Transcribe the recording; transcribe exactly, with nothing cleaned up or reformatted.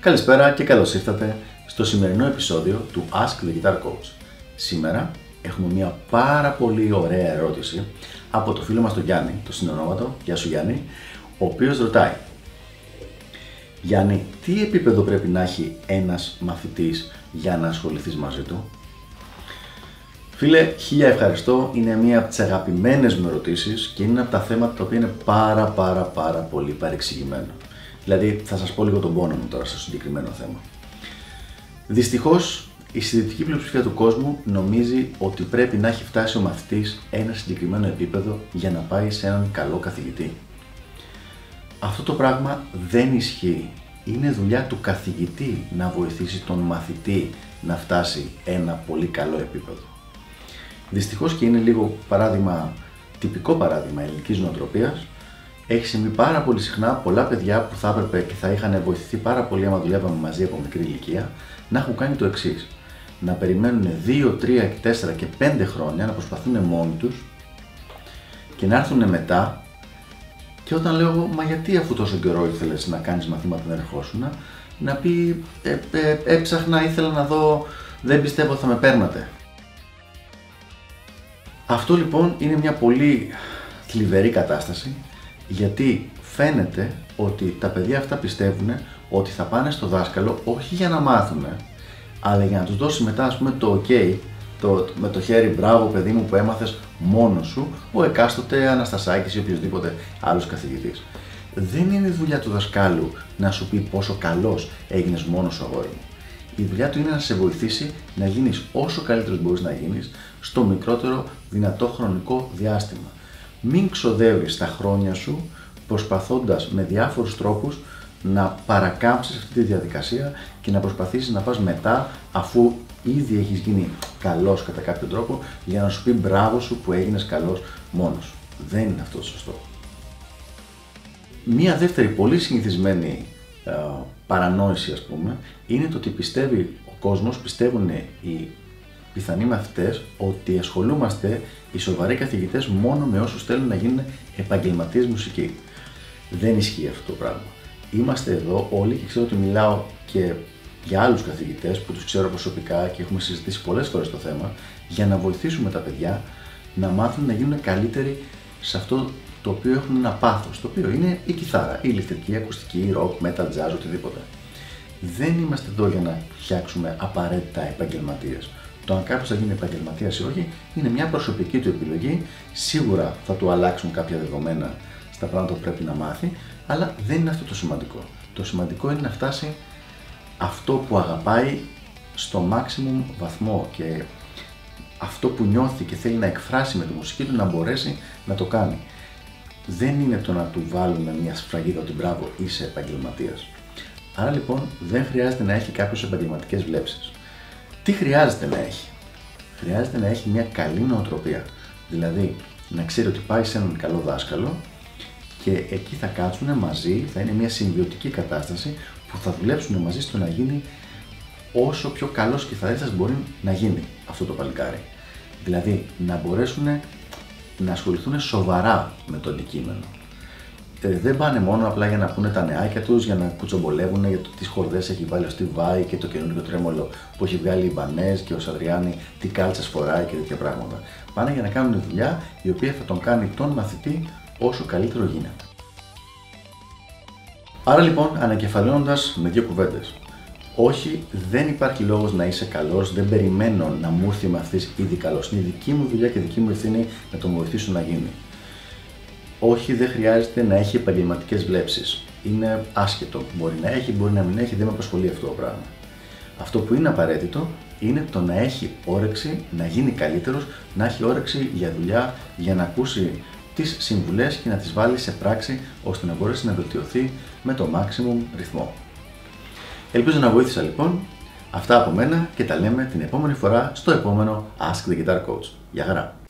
Καλησπέρα και καλώς ήρθατε στο σημερινό επεισόδιο του Ask The Guitar Coach. Σήμερα έχουμε μια πάρα πολύ ωραία ερώτηση από το φίλο μας τον Γιάννη, το συνονόματο. Γεια σου Γιάννη, ο οποίος ρωτάει: Γιάννη, τι επίπεδο πρέπει να έχει ένας μαθητής για να ασχοληθείς μαζί του? Φίλε, χίλια ευχαριστώ. Είναι μία από τις αγαπημένες μου ερωτήσεις και είναι από τα θέματα τα οποία είναι πάρα πάρα πάρα πολύ παρεξηγημένα. Δηλαδή, θα σας πω λίγο τον πόνο μου τώρα στο συγκεκριμένο θέμα. Δυστυχώς, η συντηρητική πλειοψηφία του κόσμου νομίζει ότι πρέπει να έχει φτάσει ο μαθητής ένα συγκεκριμένο επίπεδο για να πάει σε έναν καλό καθηγητή. Αυτό το πράγμα δεν ισχύει. Είναι δουλειά του καθηγητή να βοηθήσει τον μαθητή να φτάσει ένα πολύ καλό επίπεδο. Δυστυχώς και είναι λίγο παράδειγμα, τυπικό παράδειγμα ελληνικής νοοτροπίας. Έχει συμβεί πάρα πολύ συχνά πολλά παιδιά που θα έπρεπε και θα είχαν βοηθηθεί πάρα πολύ άμα δουλεύαμε μαζί από μικρή ηλικία να έχουν κάνει το εξής: να περιμένουν δύο, τρία, τέσσερα και πέντε χρόνια να προσπαθούν μόνοι τους και να έρθουν μετά. Και όταν λέω, μα γιατί αφού τόσο καιρό ήθελες να κάνεις μαθήματα να ερχόσουν, να πει, ε, ε, έψαχνα, ήθελα να δω, δεν πιστεύω ότι θα με παίρνατε. Αυτό λοιπόν είναι μια πολύ θλιβερή κατάσταση, γιατί φαίνεται ότι τα παιδιά αυτά πιστεύουν ότι θα πάνε στο δάσκαλο όχι για να μάθουν, αλλά για να τους δώσει μετά, ας πούμε, το ok, το, με το χέρι, μπράβο παιδί μου που έμαθες μόνος σου, ο εκάστοτε Αναστασάκης ή οποιοδήποτε άλλος καθηγητής. Δεν είναι η δουλειά του δασκάλου να σου πει πόσο καλός έγινες μόνος σου, αγόρι μου. Η δουλειά του είναι να σε βοηθήσει να γίνεις όσο καλύτερος μπορείς να γίνεις στο μικρότερο δυνατό χρονικό διάστημα. Μην ξοδεύεις τα χρόνια σου προσπαθώντας με διάφορους τρόπους να παρακάμψεις αυτή τη διαδικασία και να προσπαθήσεις να πας μετά, αφού ήδη έχεις γίνει καλός κατά κάποιο τρόπο, για να σου πει μπράβο σου που έγινες καλός μόνος σου. Δεν είναι αυτό το σωστό. Μία δεύτερη πολύ συνηθισμένη ε, παρανόηση, ας πούμε, είναι το ότι πιστεύει ο κόσμος, πιστεύουν οι πιθανοί μαθητές, ότι ασχολούμαστε οι σοβαροί καθηγητές μόνο με όσους θέλουν να γίνουν επαγγελματίες μουσική. Δεν ισχύει αυτό το πράγμα. Είμαστε εδώ όλοι και ξέρω ότι μιλάω και για άλλους καθηγητές που τους ξέρω προσωπικά και έχουμε συζητήσει πολλές φορές το θέμα, για να βοηθήσουμε τα παιδιά να μάθουν να γίνουν καλύτεροι σε αυτό το οποίο έχουν ένα πάθος, το οποίο είναι η κιθάρα, η ηλεκτρική, η ακουστική, η rock, metal, jazz, οτιδήποτε. Δεν είμαστε εδώ για να φτιάξουμε απαραίτητα επαγγελματίες. Το αν κάποιος θα γίνει επαγγελματίας ή όχι είναι μια προσωπική του επιλογή. Σίγουρα θα του αλλάξουν κάποια δεδομένα στα πράγματα που πρέπει να μάθει, αλλά δεν είναι αυτό το σημαντικό. Το σημαντικό είναι να φτάσει αυτό που αγαπάει στο maximum βαθμό και αυτό που νιώθει και θέλει να εκφράσει με τη μουσική του να μπορέσει να το κάνει. Δεν είναι το να του βάλουμε μια σφραγίδα ότι μπράβο, είσαι επαγγελματίας. Άρα λοιπόν δεν χρειάζεται να έχει κάποιες επαγγελματικές βλέψεις. Τι χρειάζεται να έχει? Χρειάζεται να έχει μια καλή νοοτροπία. Δηλαδή να ξέρει ότι πάει σε έναν καλό δάσκαλο και εκεί θα κάτσουν μαζί, θα είναι μια συμβιωτική κατάσταση που θα δουλέψουν μαζί στο να γίνει όσο πιο καλός κιθαρίστας μπορεί να γίνει αυτό το παλικάρι. Δηλαδή να μπορέσουν να ασχοληθούν σοβαρά με το αντικείμενο. Ε, δεν πάνε μόνο απλά για να πούνε τα νεάκια τους, για να κουτσομπολεύουν για το τι χορδές έχει βάλει ο Στιβάη και το καινούργιο τρέμολο που έχει βγάλει η Μπανέζ και ο Σαντριάνη, τι κάλτσες φοράει και τέτοια πράγματα. Πάνε για να κάνουν δουλειά η οποία θα τον κάνει τον μαθητή όσο καλύτερο γίνεται. Άρα λοιπόν, ανακεφαλαιώνοντας με δύο κουβέντες. Όχι, δεν υπάρχει λόγος να είσαι καλός, δεν περιμένω να μου έρθει μαθητής ήδη καλός. Είναι δική μου δουλειά και δική μου ευθύνη να τον βοηθήσω να γίνει. Όχι, δεν χρειάζεται να έχει επαγγελματικές βλέψεις. Είναι άσχετο. Μπορεί να έχει, μπορεί να μην έχει, δεν με απασχολεί αυτό το πράγμα. Αυτό που είναι απαραίτητο είναι το να έχει όρεξη να γίνει καλύτερος, να έχει όρεξη για δουλειά, για να ακούσει τις συμβουλές και να τις βάλει σε πράξη ώστε να μπορέσει να βελτιωθεί με το maximum ρυθμό. Ελπίζω να βοήθησα λοιπόν. Αυτά από μένα και τα λέμε την επόμενη φορά στο επόμενο Ask the Guitar Coach. Γεια χαρά!